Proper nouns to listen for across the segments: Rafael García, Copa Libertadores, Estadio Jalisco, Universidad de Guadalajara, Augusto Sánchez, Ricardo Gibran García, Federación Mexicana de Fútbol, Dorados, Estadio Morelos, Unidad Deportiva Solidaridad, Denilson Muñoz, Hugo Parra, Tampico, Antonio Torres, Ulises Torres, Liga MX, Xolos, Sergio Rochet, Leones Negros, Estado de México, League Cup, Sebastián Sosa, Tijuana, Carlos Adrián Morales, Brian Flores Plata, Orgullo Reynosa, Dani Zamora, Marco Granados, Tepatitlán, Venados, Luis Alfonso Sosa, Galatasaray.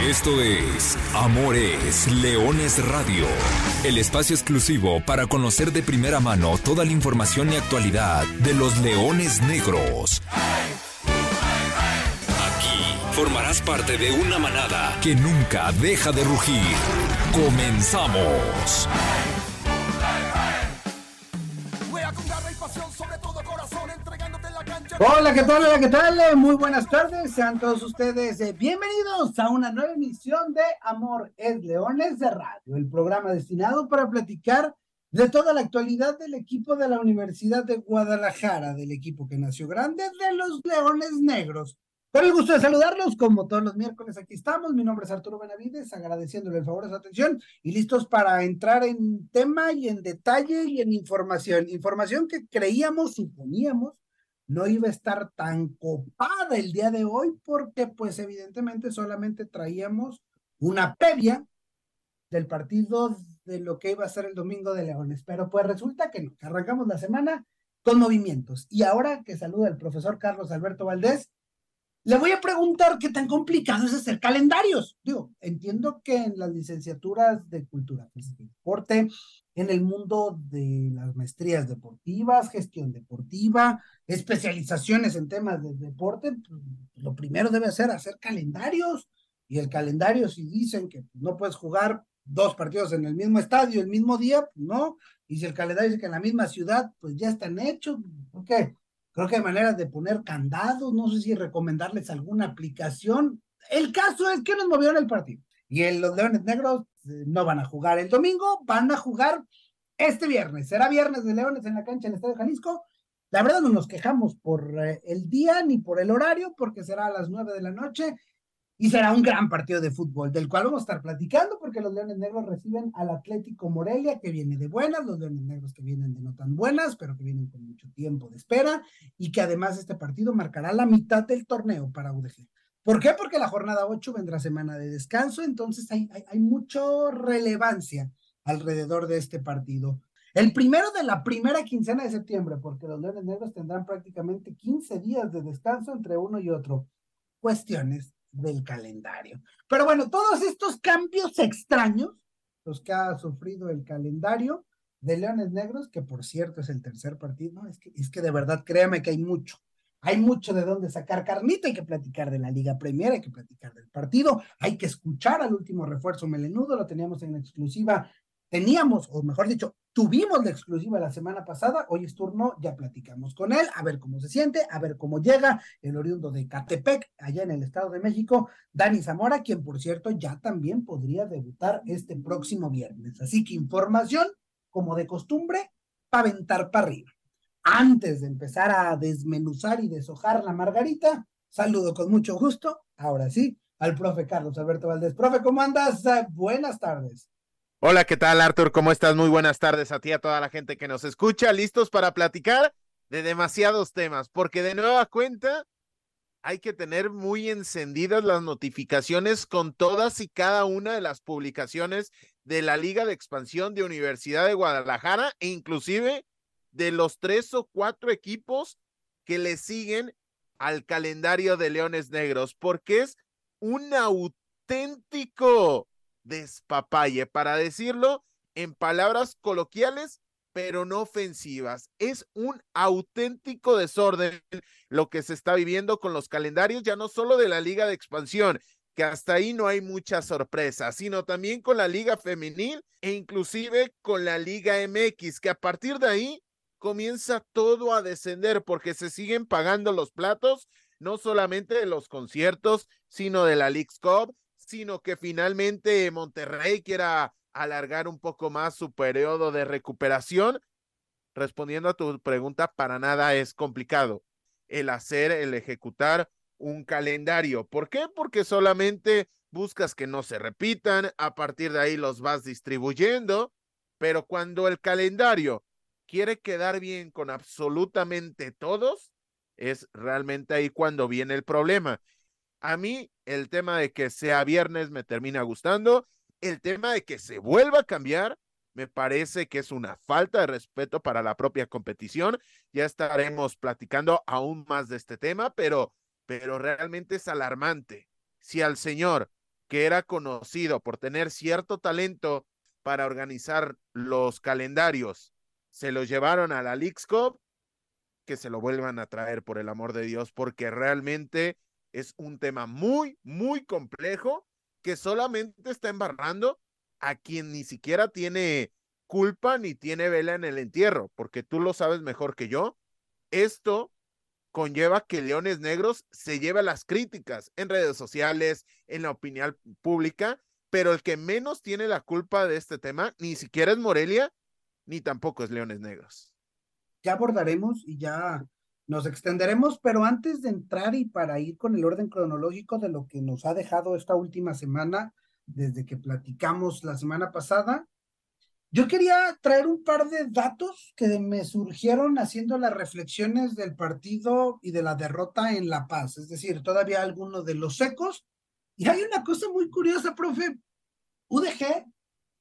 Esto es Amores Leones Radio, el espacio exclusivo para conocer de primera mano toda la información y actualidad de los Leones Negros. Aquí formarás parte de una manada que nunca deja de rugir. ¡Comenzamos! Hola, ¿qué tal? Hola, ¿qué tal? Muy buenas tardes, sean todos ustedes bienvenidos a una nueva emisión de Amor es Leones de Radio, el programa destinado para platicar de toda la actualidad del equipo de la Universidad de Guadalajara, del equipo que nació grande, de los Leones Negros. Con el gusto de saludarlos, como todos los miércoles aquí estamos, mi nombre es Arturo Benavides, agradeciéndole el favor de su atención y listos para entrar en tema y en detalle y en información que suponíamos, no iba a estar tan copada el día de hoy porque pues evidentemente solamente traíamos una previa del partido de lo que iba a ser el domingo de Leones, pero pues resulta que no, que arrancamos la semana con movimientos. Y ahora que saluda el profesor Carlos Alberto Valdés, le voy a preguntar qué tan complicado es hacer calendarios. Digo, entiendo que en las licenciaturas de Cultura Física y Deporte, en el mundo de las maestrías deportivas, gestión deportiva, especializaciones en temas de deporte, lo primero debe ser hacer calendarios. Y el calendario, si dicen que no puedes jugar dos partidos en el mismo estadio el mismo día, pues no. Y si el calendario dice que en la misma ciudad, pues ya están hechos. ¿Por qué? Creo que hay maneras de poner candados, no sé si recomendarles alguna aplicación. El caso es que nos movieron el partido. Y los Leones Negros no van a jugar el domingo, van a jugar este viernes. Será viernes de Leones en la cancha del Estadio Jalisco. La verdad no nos quejamos por el día ni por el horario, porque será a las 9:00 p.m. y será un gran partido de fútbol, del cual vamos a estar platicando, porque los Leones Negros reciben al Atlético Morelia, que viene de buenas, los Leones Negros que vienen de no tan buenas, pero que vienen con mucho tiempo de espera, y que además este partido marcará la mitad del torneo para UDG. ¿Por qué? Porque la jornada 8 vendrá semana de descanso, entonces hay mucha relevancia alrededor de este partido. El primero de la primera quincena de septiembre, porque los Leones Negros tendrán prácticamente 15 días de descanso entre uno y otro. Cuestiones del calendario. Pero bueno, todos estos cambios extraños, los que ha sufrido el calendario de Leones Negros, que por cierto es el tercer partido, ¿no? es que de verdad créame que hay mucho de dónde sacar carnita, hay que platicar de la Liga Premier, hay que platicar del partido, hay que escuchar al último refuerzo melenudo, lo teníamos en exclusiva, tuvimos la exclusiva la semana pasada, hoy es turno, ya platicamos con él, a ver cómo se siente, a ver cómo llega el oriundo de Catepec, allá en el Estado de México, Dani Zamora, quien por cierto ya también podría debutar este próximo viernes, así que información, como de costumbre, para aventar para arriba. Antes de empezar a desmenuzar y deshojar la margarita, saludo con mucho gusto, ahora sí, al profe Carlos Alberto Valdés. Profe, ¿cómo andas? Buenas tardes. Hola, ¿qué tal, Arthur? ¿Cómo estás? Muy buenas tardes a ti, a toda la gente que nos escucha. Listos para platicar de demasiados temas, porque de nueva cuenta hay que tener muy encendidas las notificaciones con todas y cada una de las publicaciones de la Liga de Expansión de Universidad de Guadalajara e inclusive de los 3 o 4 equipos que le siguen al calendario de Leones Negros, porque es un auténtico despapalle, para decirlo en palabras coloquiales, pero no ofensivas. Es un auténtico desorden lo que se está viviendo con los calendarios, ya no solo de la Liga de Expansión, que hasta ahí no hay mucha sorpresa, sino también con la Liga Femenil e inclusive con la Liga MX, que a partir de ahí comienza todo a descender porque se siguen pagando los platos, no solamente de los conciertos, sino de la League Cup, sino que finalmente Monterrey quiera alargar un poco más su periodo de recuperación. Respondiendo a tu pregunta, para nada es complicado ejecutar un calendario. ¿Por qué? Porque solamente buscas que no se repitan, a partir de ahí los vas distribuyendo, pero cuando el calendario quiere quedar bien con absolutamente todos, es realmente ahí cuando viene el problema. A mí el tema de que sea viernes me termina gustando, el tema de que se vuelva a cambiar me parece que es una falta de respeto para la propia competición. Ya estaremos platicando aún más de este tema, pero realmente es alarmante. Si al señor que era conocido por tener cierto talento para organizar los calendarios, se los llevaron a la League Cup, que se lo vuelvan a traer, por el amor de Dios, porque realmente es un tema muy, muy complejo que solamente está embarrando a quien ni siquiera tiene culpa ni tiene vela en el entierro, porque tú lo sabes mejor que yo. Esto conlleva que Leones Negros se lleve las críticas en redes sociales, en la opinión pública, pero el que menos tiene la culpa de este tema ni siquiera es Morelia, ni tampoco es Leones Negros. Ya abordaremos y ya nos extenderemos, pero antes de entrar y para ir con el orden cronológico de lo que nos ha dejado esta última semana, desde que platicamos la semana pasada, yo quería traer un par de datos que me surgieron haciendo las reflexiones del partido y de la derrota en La Paz, es decir, todavía algunos de los secos, y hay una cosa muy curiosa, profe, UDG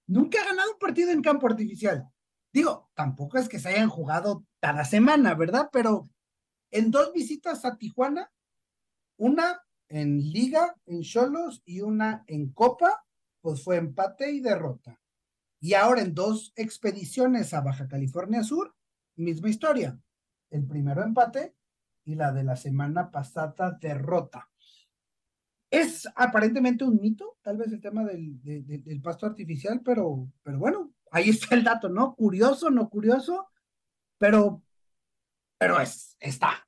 nunca ha ganado un partido en campo artificial. Digo, tampoco es que se hayan jugado cada semana, ¿verdad? Pero en dos visitas a Tijuana, una en Liga, en Xolos, y una en Copa, pues fue empate y derrota. Y ahora en dos expediciones a Baja California Sur, misma historia. El primero empate y la de la semana pasada derrota. Es aparentemente un mito, tal vez el tema del pasto artificial, pero bueno, ahí está el dato, ¿no? Curioso, no curioso, pero está.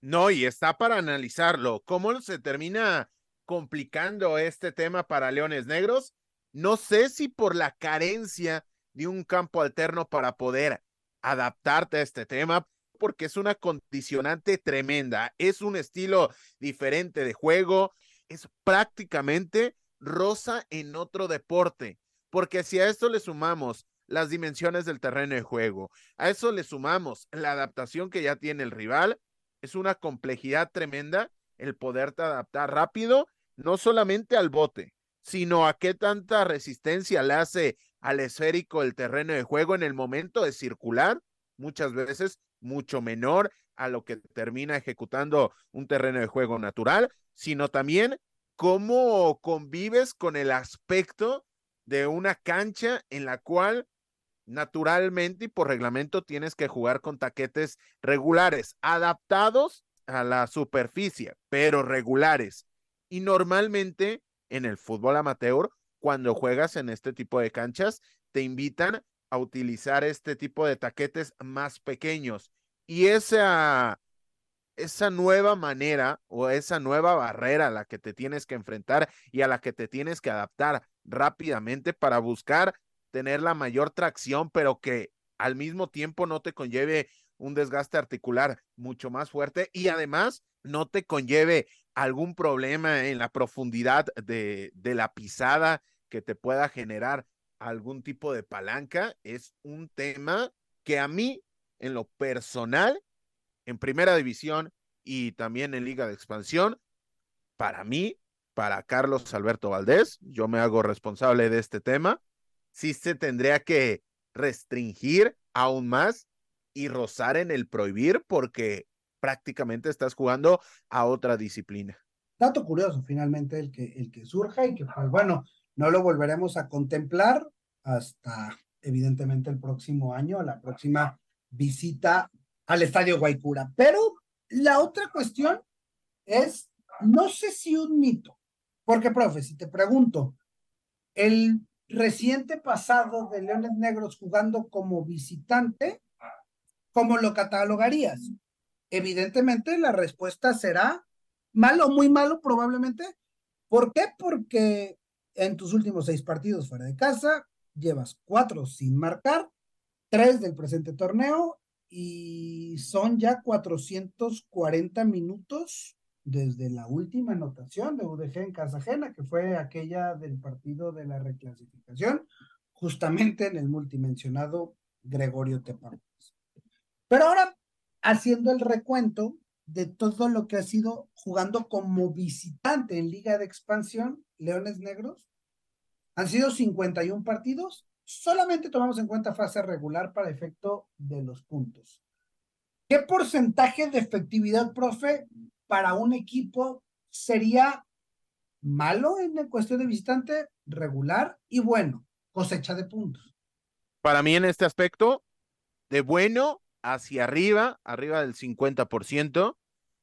No, y está para analizarlo. ¿Cómo se termina complicando este tema para Leones Negros? No sé si por la carencia de un campo alterno para poder adaptarte a este tema, porque es una condicionante tremenda, es un estilo diferente de juego, es prácticamente rosa en otro deporte, porque si a esto le sumamos las dimensiones del terreno de juego, a eso le sumamos la adaptación que ya tiene el rival, es una complejidad tremenda el poderte adaptar rápido, no solamente al bote, sino a qué tanta resistencia le hace al esférico el terreno de juego en el momento de circular, muchas veces mucho menor a lo que termina ejecutando un terreno de juego natural, sino también cómo convives con el aspecto de una cancha en la cual naturalmente y por reglamento tienes que jugar con taquetes regulares, adaptados a la superficie, pero regulares. Y normalmente en el fútbol amateur, cuando juegas en este tipo de canchas, te invitan a utilizar este tipo de taquetes más pequeños. Y esa nueva manera o esa nueva barrera a la que te tienes que enfrentar y a la que te tienes que adaptar rápidamente para buscar tener la mayor tracción, pero que al mismo tiempo no te conlleve un desgaste articular mucho más fuerte y además no te conlleve algún problema en la profundidad de la pisada que te pueda generar algún tipo de palanca. Es un tema que a mí, en lo personal, en Primera División y también en Liga de Expansión, para mí, para Carlos Alberto Valdés, yo me hago responsable de este tema, sí se tendría que restringir aún más y rozar en el prohibir, porque prácticamente estás jugando a otra disciplina. Dato curioso, finalmente, el que surja y que, pues bueno, no lo volveremos a contemplar hasta, evidentemente, el próximo año, la próxima visita al Estadio Guaycura. Pero la otra cuestión es, no sé si un mito, porque, profe, si te pregunto, el reciente pasado de Leones Negros jugando como visitante, ¿cómo lo catalogarías? Evidentemente, la respuesta será malo, muy malo, probablemente. ¿Por qué? Porque en tus últimos 6 partidos fuera de casa, llevas 4 sin marcar, 3 del presente torneo, y son ya 440 minutos desde la última anotación de UDG en casa ajena, que fue aquella del partido de la reclasificación, justamente en el multimencionado Gregorio Tepantos. Pero ahora, haciendo el recuento de todo lo que ha sido jugando como visitante en Liga de Expansión, Leones Negros, han sido 51 partidos, solamente tomamos en cuenta fase regular para efecto de los puntos. ¿Qué porcentaje de efectividad, profe, para un equipo sería malo en la cuestión de visitante, regular y bueno, cosecha de puntos. Para mí en este aspecto, de bueno hacia arriba, arriba del 50%,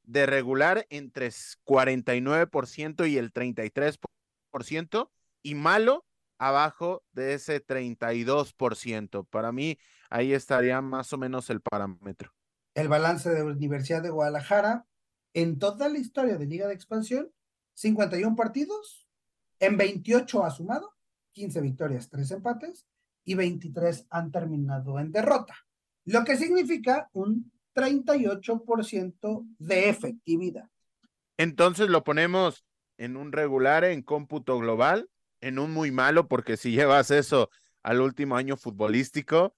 de regular entre 49% y el 33%, y malo abajo de ese 32%. Para mí ahí estaría más o menos el parámetro. El balance de Universidad de Guadalajara en toda la historia de Liga de Expansión, 51 partidos, en 28 ha sumado, 15 victorias, 3 empates y 23 han terminado en derrota, lo que significa un 38% de efectividad. Entonces lo ponemos en un regular, en cómputo global, en un muy malo, porque si llevas eso al último año futbolístico,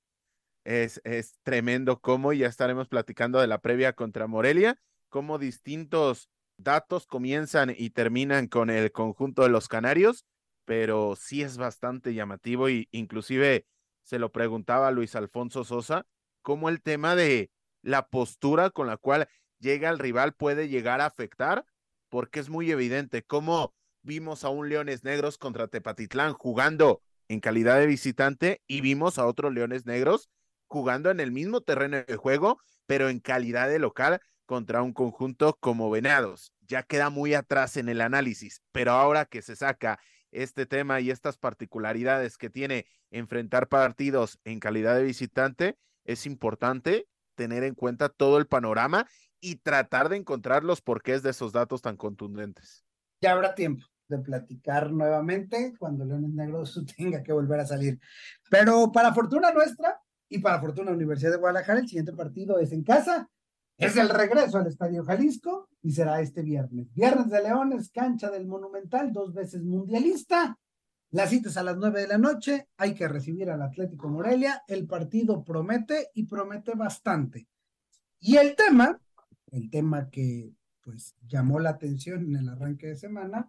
es tremendo cómo, y ya estaremos platicando de la previa contra Morelia, cómo distintos datos comienzan y terminan con el conjunto de los canarios, pero sí es bastante llamativo, y inclusive se lo preguntaba a Luis Alfonso Sosa, cómo el tema de la postura con la cual llega el rival puede llegar a afectar, porque es muy evidente cómo vimos a un Leones Negros contra Tepatitlán jugando en calidad de visitante, y vimos a otros Leones Negros jugando en el mismo terreno de juego, pero en calidad de local, contra un conjunto como Venados. Ya queda muy atrás en el análisis, pero ahora que se saca este tema y estas particularidades que tiene enfrentar partidos en calidad de visitante, es importante tener en cuenta todo el panorama y tratar de encontrar los porqués de esos datos tan contundentes. Ya habrá tiempo de platicar nuevamente cuando Leones Negros tenga que volver a salir. Pero para fortuna nuestra y para fortuna de la Universidad de Guadalajara, el siguiente partido es en casa. Es el regreso al Estadio Jalisco y será este viernes. Viernes de Leones, cancha del Monumental, 2 veces mundialista. La cita es a las 9:00 p.m. Hay que recibir al Atlético Morelia. El partido promete y promete bastante. Y el tema que pues llamó la atención en el arranque de semana,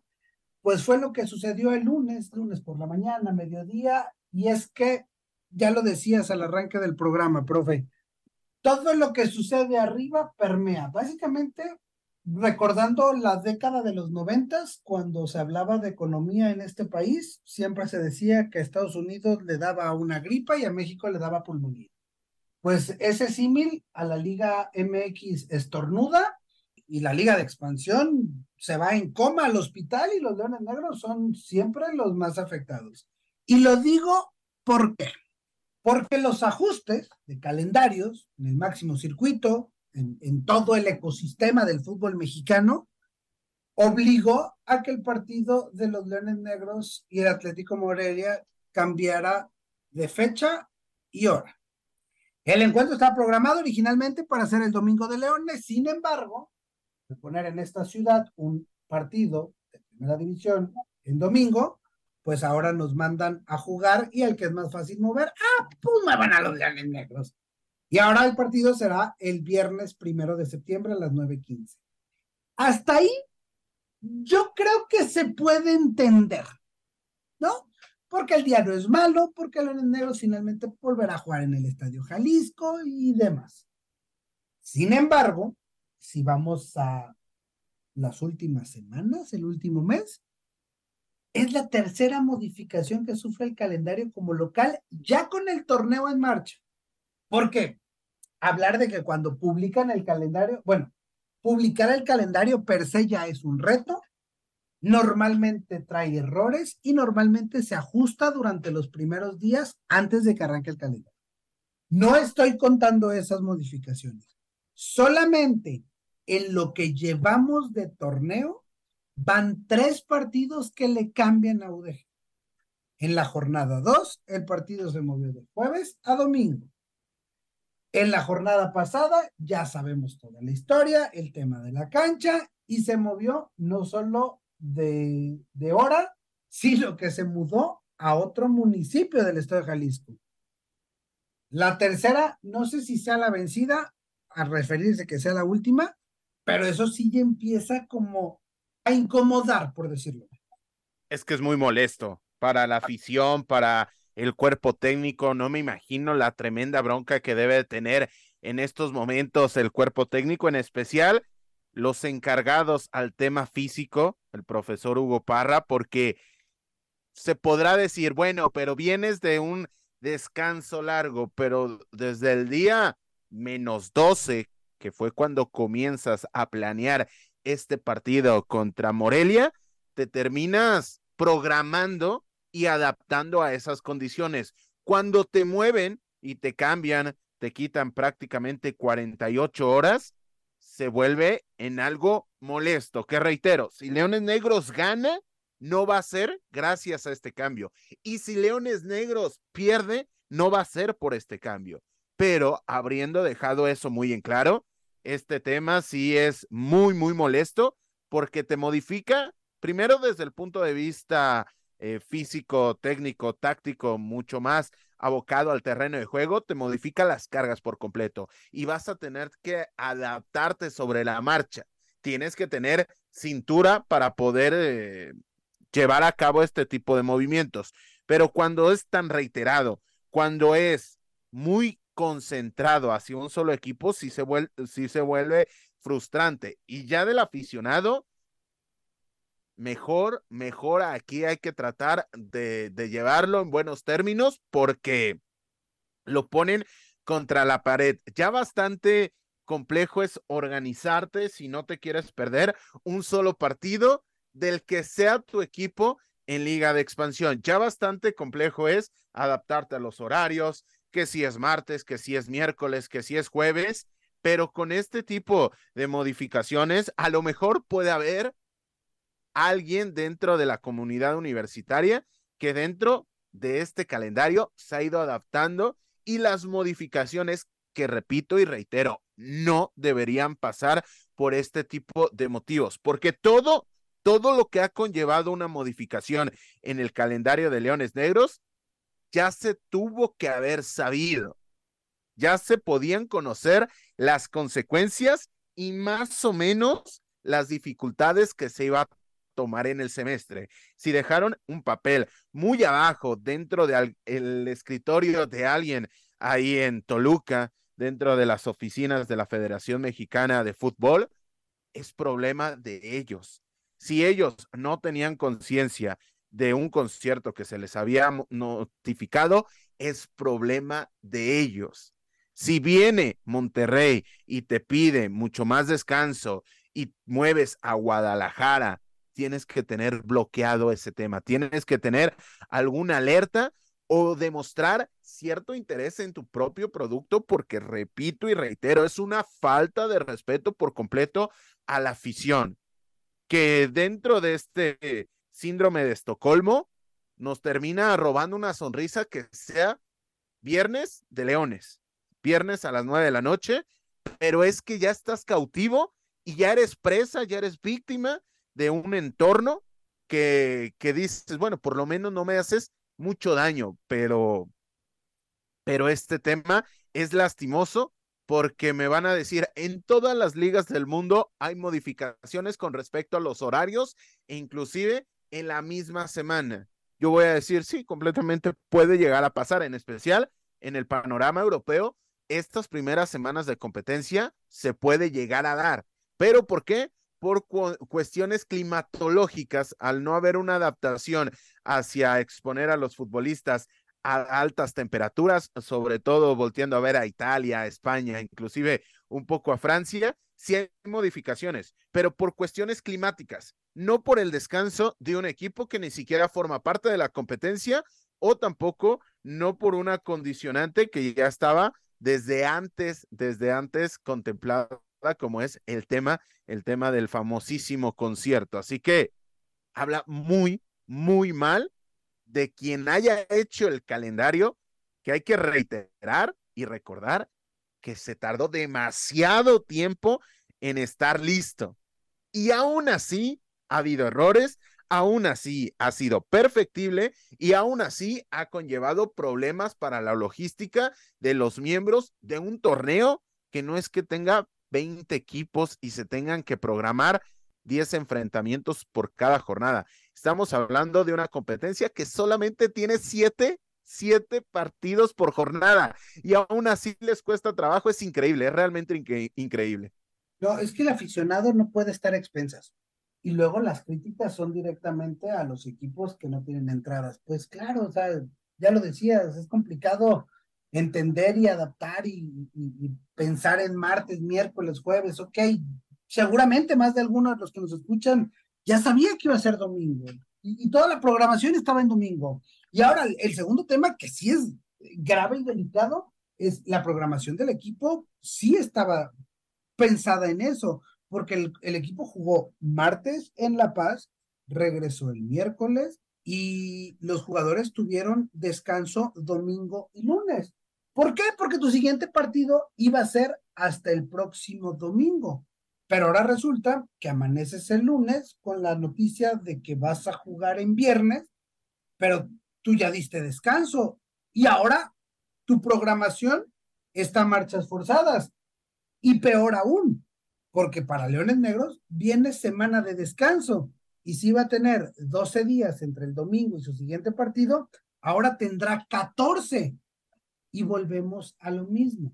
pues fue lo que sucedió el lunes por la mañana, mediodía, y es que, ya lo decías al arranque del programa, profe, todo lo que sucede arriba permea. Básicamente, recordando la década de los 90, cuando se hablaba de economía en este país, siempre se decía que a Estados Unidos le daba una gripa y a México le daba pulmonía. Pues ese símil a la Liga MX estornuda y la Liga de Expansión se va en coma al hospital, y los Leones Negros son siempre los más afectados. Y lo digo porque los ajustes de calendarios en el máximo circuito, en todo el ecosistema del fútbol mexicano, obligó a que el partido de los Leones Negros y el Atlético Morelia cambiara de fecha y hora. El encuentro estaba programado originalmente para ser el domingo de Leones, sin embargo, al poner en esta ciudad un partido de primera división en domingo, pues ahora nos mandan a jugar, y el que es más fácil mover, pues me van a los Leones Negros. Y ahora el partido será el viernes 1 de septiembre a las 9:15. Hasta ahí, yo creo que se puede entender, ¿no? Porque el día no es malo, porque Leones Negros finalmente volverá a jugar en el Estadio Jalisco y demás. Sin embargo, si vamos a las últimas semanas, el último mes, es la tercera modificación que sufre el calendario como local, ya con el torneo en marcha. ¿Por qué? Hablar de que cuando publican el calendario, bueno, publicar el calendario per se ya es un reto, normalmente trae errores y normalmente se ajusta durante los primeros días antes de que arranque el calendario. No estoy contando esas modificaciones. Solamente en lo que llevamos de torneo, van 3 partidos que le cambian a UDG. En la jornada 2, el partido se movió de jueves a domingo. En la jornada pasada, ya sabemos toda la historia, el tema de la cancha, y se movió no solo de hora, sino que se mudó a otro municipio del estado de Jalisco. La tercera, no sé si sea la vencida, a referirse que sea la última, pero eso sí ya empieza como a incomodar, por decirlo. Es que es muy molesto para la afición, para el cuerpo técnico. No me imagino la tremenda bronca que debe tener en estos momentos el cuerpo técnico, en especial los encargados al tema físico, el profesor Hugo Parra, porque se podrá decir, bueno, pero vienes de un descanso largo, pero desde el día -12, que fue cuando comienzas a planear este partido contra Morelia, te terminas programando y adaptando a esas condiciones. Cuando te mueven y te cambian, te quitan prácticamente 48 horas, se vuelve en algo molesto, que reitero, si Leones Negros gana, no va a ser gracias a este cambio, y si Leones Negros pierde, no va a ser por este cambio, pero habiendo dejado eso muy en claro, este tema sí es muy, muy molesto, porque te modifica, primero desde el punto de vista físico, técnico, táctico, mucho más abocado al terreno de juego, te modifica las cargas por completo y vas a tener que adaptarte sobre la marcha. Tienes que tener cintura para poder llevar a cabo este tipo de movimientos. Pero cuando es tan reiterado, cuando es muy concentrado hacia un solo equipo, sí se vuelve frustrante. Y ya del aficionado, mejor aquí hay que tratar de llevarlo en buenos términos, porque lo ponen contra la pared. Ya bastante complejo es organizarte si no te quieres perder un solo partido del que sea tu equipo en Liga de Expansión. Ya bastante complejo es adaptarte a los horarios, que si es martes, que si es miércoles, que si es jueves, pero con este tipo de modificaciones a lo mejor puede haber alguien dentro de la comunidad universitaria que dentro de este calendario se ha ido adaptando, y las modificaciones que repito y reitero, no deberían pasar por este tipo de motivos, porque todo lo que ha conllevado una modificación en el calendario de Leones Negros ya se tuvo que haber sabido, ya se podían conocer las consecuencias y más o menos las dificultades que se iba a tomar en el semestre. Si dejaron un papel muy abajo dentro del escritorio de alguien ahí en Toluca, dentro de las oficinas de la Federación Mexicana de Fútbol, es problema de ellos. Si ellos no tenían conciencia de un concierto que se les había notificado, es problema de ellos. Si viene Monterrey y te pide mucho más descanso y mueves a Guadalajara, tienes que tener bloqueado ese tema, tienes que tener alguna alerta o demostrar cierto interés en tu propio producto, porque repito y reitero, es una falta de respeto por completo a la afición, que dentro de este síndrome de Estocolmo nos termina robando una sonrisa que sea viernes de Leones, viernes a las 9:00 p.m, pero es que ya estás cautivo y ya eres presa, ya eres víctima de un entorno que dices, bueno, por lo menos no me haces mucho daño, pero este tema es lastimoso, porque me van a decir, en todas las ligas del mundo hay modificaciones con respecto a los horarios, e inclusive en la misma semana. Yo voy a decir, sí, completamente puede llegar a pasar, en especial en el panorama europeo, estas primeras semanas de competencia se puede llegar a dar, pero ¿por qué? Por cuestiones climatológicas, al no haber una adaptación hacia exponer a los futbolistas a altas temperaturas, sobre todo volteando a ver a Italia, a España, inclusive un poco a Francia, sí hay modificaciones, pero por cuestiones climáticas, no por el descanso de un equipo que ni siquiera forma parte de la competencia, o tampoco no por una condicionante que ya estaba desde antes contemplada, como es el tema del famosísimo concierto. Así que habla muy, muy mal de quien haya hecho el calendario, que hay que reiterar y recordar que se tardó demasiado tiempo en estar listo. Y aún así ha habido errores, aún así ha sido perfectible y aún así ha conllevado problemas para la logística de los miembros de un torneo que no es que tenga 20 equipos y se tengan que programar 10 enfrentamientos por cada jornada. Estamos hablando de una competencia que solamente tiene 7 partidos por jornada, y aún así les cuesta trabajo. Es increíble, es realmente increíble. No, es que el aficionado no puede estar a expensas. Y luego las críticas son directamente a los equipos que no tienen entradas. Pues claro, o sea, ya lo decías, es complicado entender y adaptar y pensar en martes, miércoles, jueves, ok. Seguramente más de algunos de los que nos escuchan ya sabía que iba a ser domingo. Y toda la programación estaba en domingo. Y ahora el segundo tema, que sí es grave y delicado, es la programación del equipo. Sí estaba pensada en eso, porque el equipo jugó martes en La Paz, regresó el miércoles y los jugadores tuvieron descanso domingo y lunes. ¿Por qué? Porque tu siguiente partido iba a ser hasta el próximo domingo, pero ahora resulta que amaneces el lunes con la noticia de que vas a jugar en viernes, pero tú ya diste descanso y ahora tu programación está a marchas forzadas. Y peor aún, porque para Leones Negros viene semana de descanso, y si iba a tener 12 días entre el domingo y su siguiente partido, ahora tendrá 14, y volvemos a lo mismo.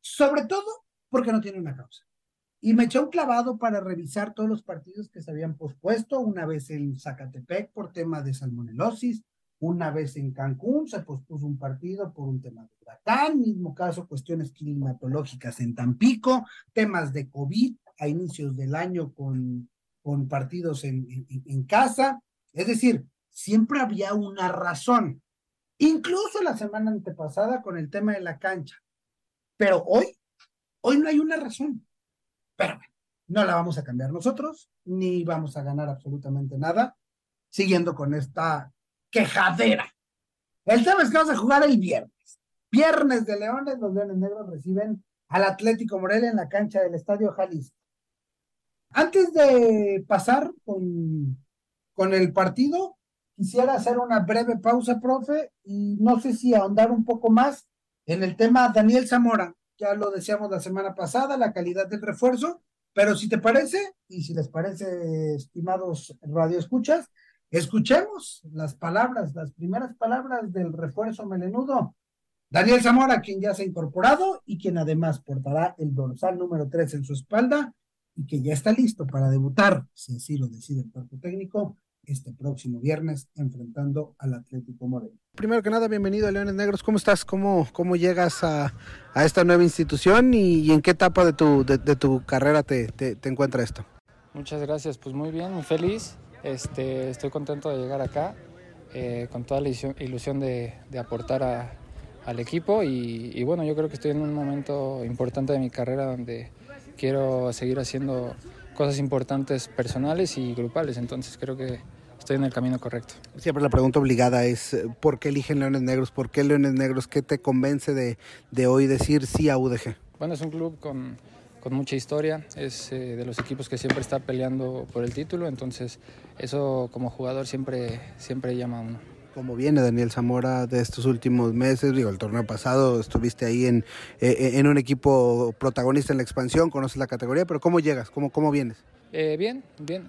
Sobre todo porque no tiene una causa. Y me eché un clavado para revisar todos los partidos que se habían pospuesto, una vez en Zacatepec por tema de salmonelosis, una vez en Cancún se pospuso un partido por un tema de huracán, mismo caso, cuestiones climatológicas en Tampico, temas de COVID a inicios del año con partidos en casa. Es decir, siempre había una razón, incluso la semana antepasada con el tema de la cancha. Pero hoy no hay una razón. Pero bueno, no la vamos a cambiar nosotros, ni vamos a ganar absolutamente nada, siguiendo con esta quejadera. El tema es que vamos a jugar el viernes. Viernes de Leones, los Leones Negros reciben al Atlético Morelia en la cancha del Estadio Jalisco. Antes de pasar con el partido, quisiera hacer una breve pausa, profe, y no sé si ahondar un poco más en el tema Daniel Zamora. Ya lo decíamos la semana pasada, la calidad del refuerzo, pero si te parece, y si les parece, estimados radioescuchas, escuchemos las primeras palabras del refuerzo melenudo, Daniel Zamora, quien ya se ha incorporado y quien además portará el dorsal número 3 en su espalda y que ya está listo para debutar, si así lo decide el cuerpo técnico, este próximo viernes enfrentando al Atlético Morelia. Primero que nada, bienvenido a Leones Negros. ¿Cómo estás? ¿Cómo llegas a esta nueva institución y en qué etapa de tu carrera te encuentra esto? Muchas gracias. Pues muy bien, muy feliz. Estoy contento de llegar acá con toda la ilusión de aportar al equipo y bueno, yo creo que estoy en un momento importante de mi carrera donde quiero seguir haciendo cosas importantes personales y grupales, entonces creo que estoy en el camino correcto. Siempre la pregunta obligada es ¿por qué eligen Leones Negros? ¿Por qué Leones Negros? ¿Qué te convence de hoy decir sí a UDG? Bueno, es un club con mucha historia, es de los equipos que siempre está peleando por el título, entonces eso como jugador siempre llama a uno. ¿Cómo viene Daniel Zamora de estos últimos meses? Digo, el torneo pasado estuviste ahí en un equipo protagonista en la expansión, conoces la categoría, pero ¿cómo llegas? ¿Cómo vienes? Bien,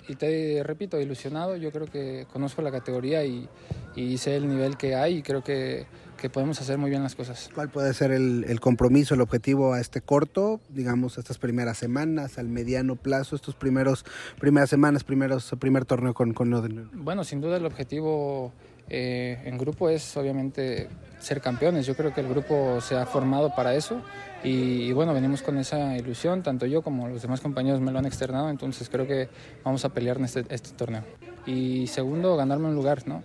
y te repito, ilusionado, yo creo que conozco la categoría y sé el nivel que hay y creo que podemos hacer muy bien las cosas. ¿Cuál puede ser el compromiso, el objetivo a este corto, digamos, a estas primeras semanas, al mediano plazo, estos primeras semanas, primer torneo con Leones? Bueno, sin duda el objetivo en grupo es obviamente ser campeones. Yo creo que el grupo se ha formado para eso y bueno, venimos con esa ilusión, tanto yo como los demás compañeros me lo han externado, entonces creo que vamos a pelear en este torneo. Y segundo, ganarme un lugar, ¿no?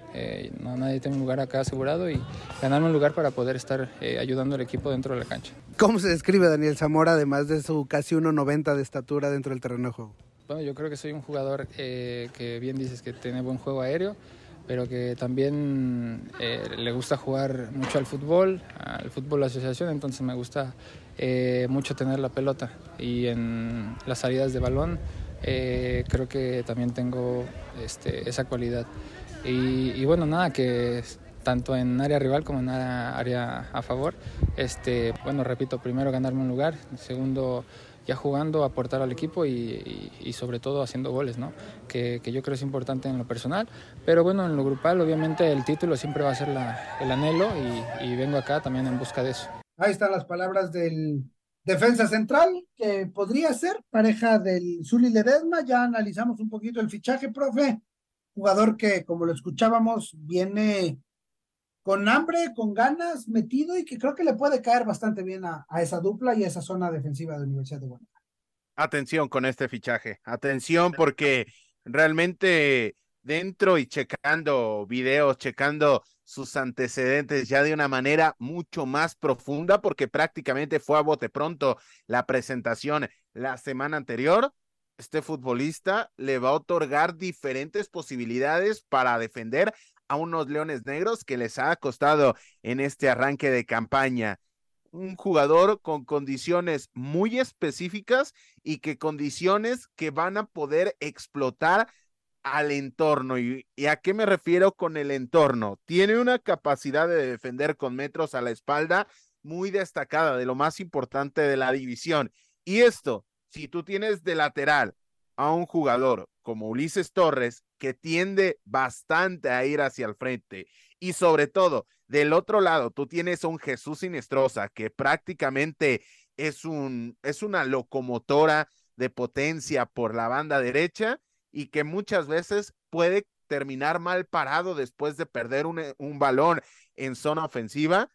Nadie tiene un lugar acá asegurado y ganarme un lugar para poder estar ayudando al equipo dentro de la cancha. ¿Cómo se describe Daniel Zamora, además de su casi 1.90 de estatura dentro del terreno de juego? Bueno, yo creo que soy un jugador que bien dices que tiene buen juego aéreo, pero que también le gusta jugar mucho al fútbol de asociación, entonces me gusta mucho tener la pelota y en las salidas de balón creo que también tengo esa cualidad y bueno, nada, que tanto en área rival como en área a favor, bueno, repito, primero ganarme un lugar, segundo ya jugando, aportar al equipo y sobre todo haciendo goles, ¿no? Que yo creo es importante en lo personal, pero bueno, en lo grupal obviamente el título siempre va a ser el anhelo y vengo acá también en busca de eso. Ahí están las palabras del Defensa central, que podría ser pareja del Zuli Ledesma. Ya analizamos un poquito el fichaje, profe. Jugador que, como lo escuchábamos, viene con hambre, con ganas, metido, y que creo que le puede caer bastante bien a esa dupla y a esa zona defensiva de la Universidad de Guadalajara. Atención con este fichaje, atención, porque realmente dentro y checando videos, checando sus antecedentes ya de una manera mucho más profunda, porque prácticamente fue a bote pronto la presentación la semana anterior, este futbolista le va a otorgar diferentes posibilidades para defender a unos Leones Negros que les ha costado en este arranque de campaña. Un jugador con condiciones muy específicas y que condiciones que van a poder explotar al entorno. ¿Y a qué me refiero con el entorno? Tiene una capacidad de defender con metros a la espalda muy destacada, de lo más importante de la división. Y esto, si tú tienes de lateral a un jugador como Ulises Torres, que tiende bastante a ir hacia el frente, y sobre todo, del otro lado, tú tienes a un Jesús Sinestrosa, que prácticamente es una locomotora de potencia por la banda derecha, y que muchas veces puede terminar mal parado después de perder un balón en zona ofensiva.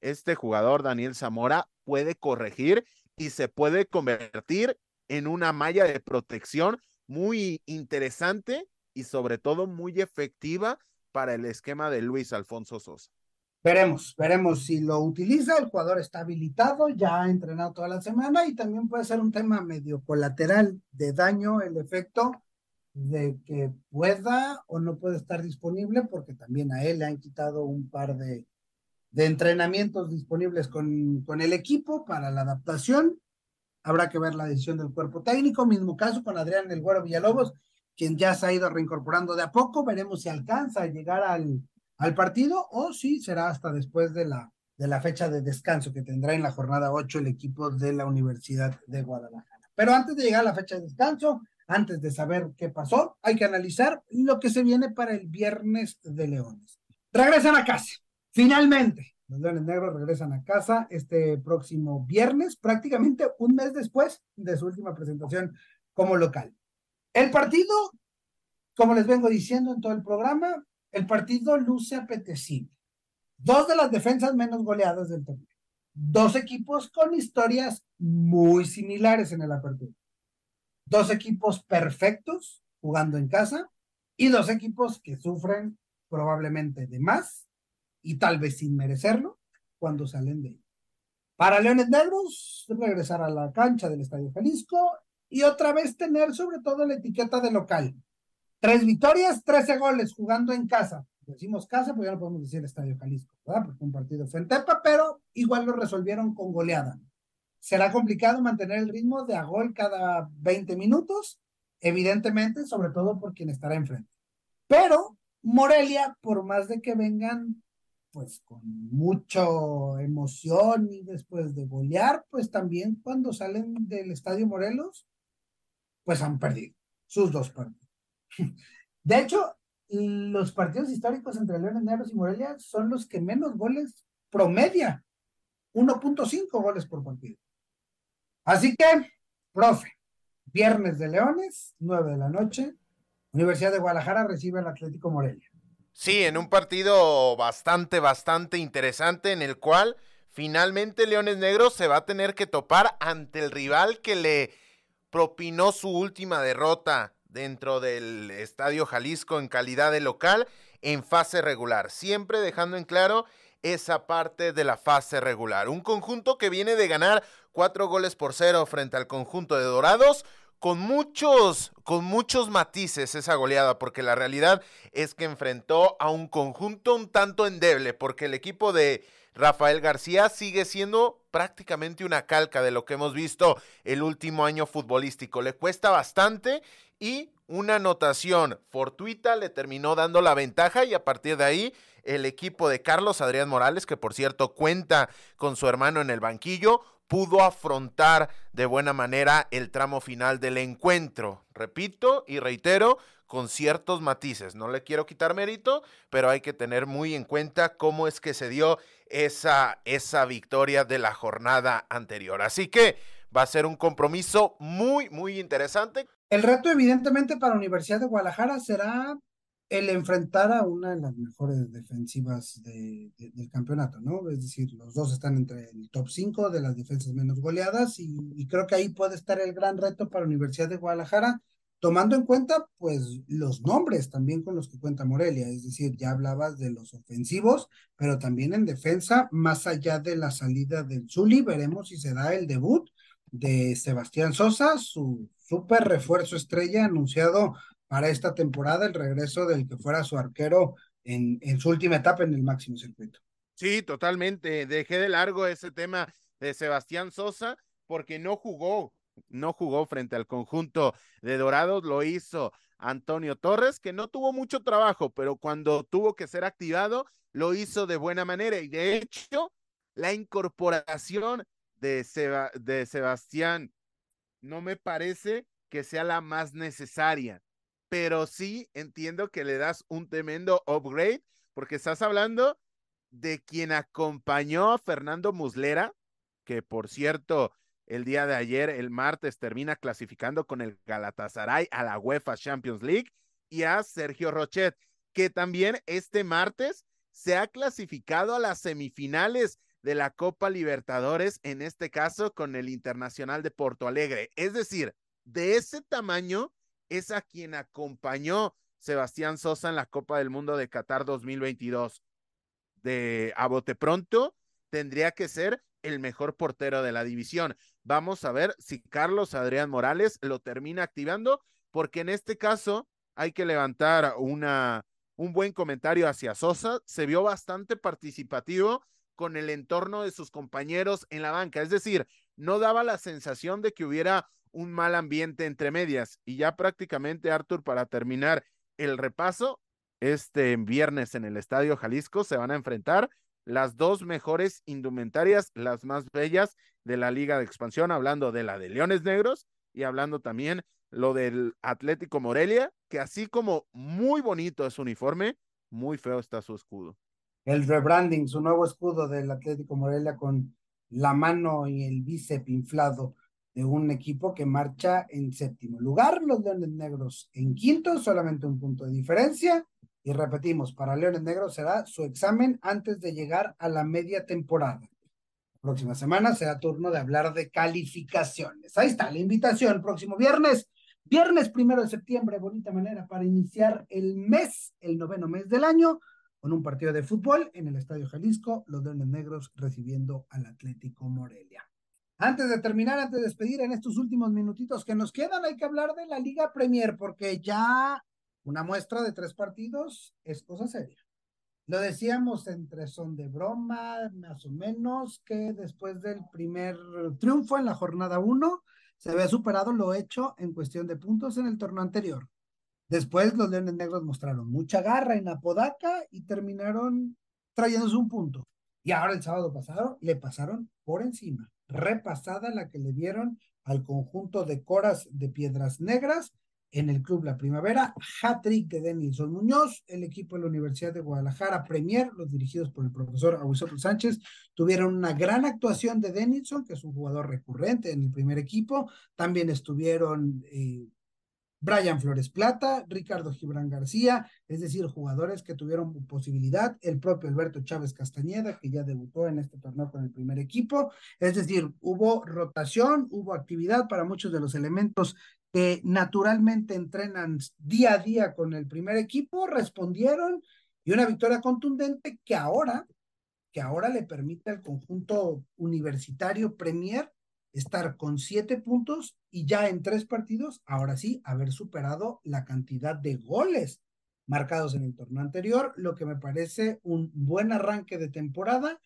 Este jugador, Daniel Zamora, puede corregir y se puede convertir en una malla de protección muy interesante y sobre todo muy efectiva para el esquema de Luis Alfonso Sosa. Veremos si lo utiliza. El jugador está habilitado, ya ha entrenado toda la semana, y también puede ser un tema medio colateral de daño el efecto de que pueda o no puede estar disponible, porque también a él le han quitado un par de entrenamientos disponibles con el equipo para la adaptación. Habrá que ver la decisión del cuerpo técnico. Mismo caso con Adrián El Güero Villalobos, quien ya se ha ido reincorporando de a poco. Veremos si alcanza a llegar al partido o si será hasta después de la fecha de descanso que tendrá en la jornada 8 el equipo de la Universidad de Guadalajara. Pero antes de llegar a la fecha de descanso, antes de saber qué pasó, hay que analizar lo que se viene para el viernes de Leones. Regresan a casa, finalmente. Los Leones Negros regresan a casa este próximo viernes, prácticamente un mes después de su última presentación como local. El partido, como les vengo diciendo en todo el programa, el partido luce apetecible. Dos de las defensas menos goleadas del torneo. Dos equipos con historias muy similares en el apertura. Dos equipos perfectos jugando en casa y dos equipos que sufren probablemente de más y tal vez sin merecerlo cuando salen de ahí. Para Leones Negros, regresar a la cancha del Estadio Jalisco y otra vez tener sobre todo la etiqueta de local. 3 victorias, 13 goles jugando en casa. Decimos casa, pues ya no podemos decir Estadio Jalisco, ¿verdad? Porque un partido fue en Tepa, pero igual lo resolvieron con goleada. Será complicado mantener el ritmo de a gol cada 20 minutos, evidentemente, sobre todo por quien estará enfrente. Pero Morelia, por más de que vengan pues con mucha emoción y después de golear, pues también cuando salen del Estadio Morelos, pues han perdido sus 2 partidos. De hecho, los partidos históricos entre Leones Negros y Morelia son los que menos goles promedia, 1.5 goles por partido. Así que, profe, viernes de Leones, 9:00 p.m, Universidad de Guadalajara recibe al Atlético Morelia. Sí, en un partido bastante interesante, en el cual finalmente Leones Negros se va a tener que topar ante el rival que le propinó su última derrota dentro del Estadio Jalisco en calidad de local en fase regular, siempre dejando en claro esa parte de la fase regular. Un conjunto que viene de ganar 4 goles por 0 frente al conjunto de Dorados, con muchos matices esa goleada, porque la realidad es que enfrentó a un conjunto un tanto endeble, porque el equipo de Rafael García sigue siendo prácticamente una calca de lo que hemos visto el último año futbolístico. Le cuesta bastante y una anotación fortuita le terminó dando la ventaja, y a partir de ahí el equipo de Carlos Adrián Morales, que por cierto cuenta con su hermano en el banquillo, pudo afrontar de buena manera el tramo final del encuentro. Repito y reitero, con ciertos matices. No le quiero quitar mérito, pero hay que tener muy en cuenta cómo es que se dio esa victoria de la jornada anterior. Así que va a ser un compromiso muy, muy interesante. El reto, evidentemente, para Universidad de Guadalajara será el enfrentar a una de las mejores defensivas del campeonato, ¿no? Es decir, los dos están entre el top 5 de las defensas menos goleadas y creo que ahí puede estar el gran reto para Universidad de Guadalajara, tomando en cuenta, pues, los nombres también con los que cuenta Morelia. Es decir, ya hablabas de los ofensivos, pero también en defensa, más allá de la salida del Zuli, veremos si se da el debut de Sebastián Sosa, su súper refuerzo estrella anunciado para esta temporada, el regreso del que fuera su arquero en su última etapa en el máximo circuito. Sí, totalmente. Dejé de largo ese tema de Sebastián Sosa porque no jugó frente al conjunto de Dorados, lo hizo Antonio Torres, que no tuvo mucho trabajo, pero cuando tuvo que ser activado, lo hizo de buena manera. Y de hecho, la incorporación de Sebastián no me parece que sea la más necesaria, pero sí entiendo que le das un tremendo upgrade, porque estás hablando de quien acompañó a Fernando Muslera, que por cierto, el día de ayer, el martes, termina clasificando con el Galatasaray a la UEFA Champions League, y a Sergio Rochet, que también este martes se ha clasificado a las semifinales de la Copa Libertadores, en este caso con el Internacional de Porto Alegre. Es decir, de ese tamaño es a quien acompañó Sebastián Sosa en la Copa del Mundo de Qatar 2022. A bote pronto, tendría que ser el mejor portero de la división. Vamos a ver si Carlos Adrián Morales lo termina activando, porque en este caso hay que levantar un buen comentario hacia Sosa. Se vio bastante participativo con el entorno de sus compañeros en la banca. Es decir, no daba la sensación de que hubiera un mal ambiente entre medias. Y ya prácticamente, Arthur, para terminar el repaso, este viernes en el Estadio Jalisco se van a enfrentar las dos mejores indumentarias, las más bellas de la Liga de Expansión, hablando de la de Leones Negros y hablando también lo del Atlético Morelia, que así como muy bonito es su uniforme, muy feo está su escudo. El rebranding, su nuevo escudo del Atlético Morelia con la mano y el bíceps inflado de un equipo que marcha en séptimo lugar, los Leones Negros en quinto, solamente un punto de diferencia, y repetimos, para Leones Negros será su examen antes de llegar a la media temporada. La próxima semana será turno de hablar de calificaciones. Ahí está la invitación, próximo viernes 1 de septiembre, bonita manera para iniciar el mes, el noveno mes del año, con un partido de fútbol en el Estadio Jalisco, los Leones Negros recibiendo al Atlético Morelia. Antes de terminar, antes de despedir, en estos últimos minutitos que nos quedan, hay que hablar de la Liga Premier, porque ya una muestra de 3 partidos es cosa seria. Lo decíamos entre son de broma, más o menos, que después del primer triunfo en la jornada 1, se había superado lo hecho en cuestión de puntos en el torneo anterior. Después los Leones Negros mostraron mucha garra en Apodaca y terminaron trayéndose un punto. Y ahora el sábado pasado le pasaron por encima. Repasada la que le dieron al conjunto de Coras de Piedras Negras en el Club La Primavera, hat-trick de Denilson Muñoz. El equipo de la Universidad de Guadalajara Premier, los dirigidos por el profesor Augusto Sánchez, tuvieron una gran actuación de Denilson, que es un jugador recurrente en el primer equipo. También estuvieron Brian Flores Plata, Ricardo Gibran García, es decir, jugadores que tuvieron posibilidad, el propio Alberto Chávez Castañeda, que ya debutó en este torneo con el primer equipo, es decir, hubo rotación, hubo actividad para muchos de los elementos que naturalmente entrenan día a día con el primer equipo, respondieron, y una victoria contundente que ahora le permite al conjunto universitario Premier estar con 7 puntos y ya en 3 partidos, ahora sí, haber superado la cantidad de goles marcados en el torneo anterior, lo que me parece un buen arranque de temporada,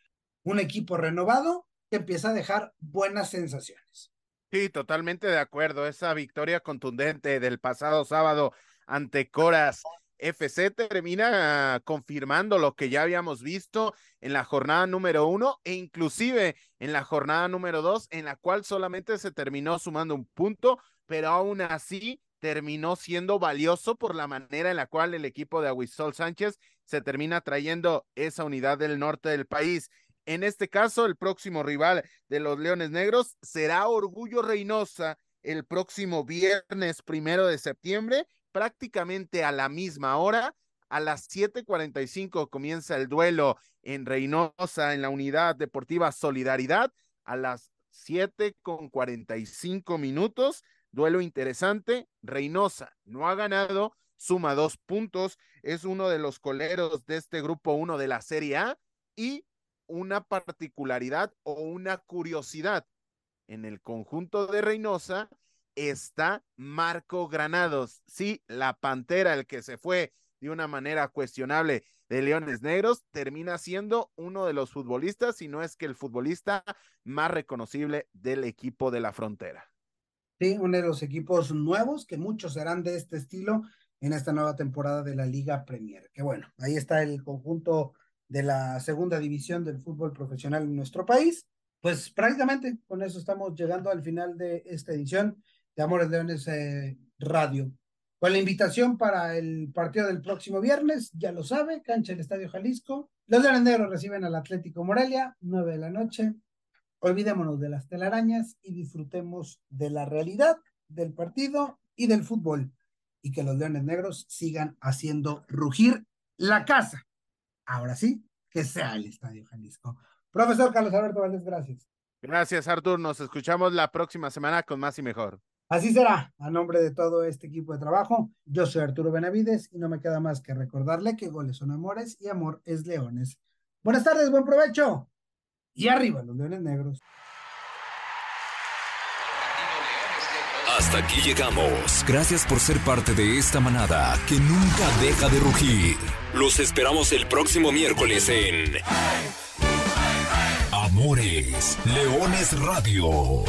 un equipo renovado que empieza a dejar buenas sensaciones. Sí, totalmente de acuerdo, esa victoria contundente del pasado sábado ante Coras FC termina confirmando lo que ya habíamos visto en la jornada número 1 e inclusive en la jornada número 2, en la cual solamente se terminó sumando un punto, pero aún así terminó siendo valioso por la manera en la cual el equipo de Augusto Sánchez se termina trayendo esa unidad del norte del país. En este caso, el próximo rival de los Leones Negros será Orgullo Reynosa el próximo viernes 1 de septiembre, prácticamente a la misma hora. A las 7:45 comienza el duelo en Reynosa, en la unidad deportiva Solidaridad. A las 7:45, duelo interesante. Reynosa no ha ganado, suma 2 puntos, es uno de los coleros de este grupo 1 de la Serie A, y una particularidad o una curiosidad: en el conjunto de Reynosa está Marco Granados, sí, la Pantera, el que se fue de una manera cuestionable de Leones Negros, termina siendo uno de los futbolistas, si no es que el futbolista más reconocible del equipo de la frontera. Sí, uno de los equipos nuevos, que muchos serán de este estilo en esta nueva temporada de la Liga Premier. Que bueno, ahí está el conjunto de la segunda división del fútbol profesional en nuestro país. Pues prácticamente con eso estamos llegando al final de esta edición de Amores Leones Radio. Con la invitación para el partido del próximo viernes, ya lo sabe, cancha del Estadio Jalisco. Los Leones Negros reciben al Atlético Morelia, 9 de la noche. Olvidémonos de las telarañas y disfrutemos de la realidad del partido y del fútbol. Y que los Leones Negros sigan haciendo rugir la casa. Ahora sí, que sea el Estadio Jalisco. Profesor Carlos Alberto Valdés, gracias. Gracias, Artur. Nos escuchamos la próxima semana con más y mejor. Así será. A nombre de todo este equipo de trabajo, yo soy Arturo Benavides y no me queda más que recordarle que goles son amores y amor es Leones. Buenas tardes, buen provecho y arriba los Leones Negros. Hasta aquí llegamos. Gracias por ser parte de esta manada que nunca deja de rugir. Los esperamos el próximo miércoles en Amores Leones Radio.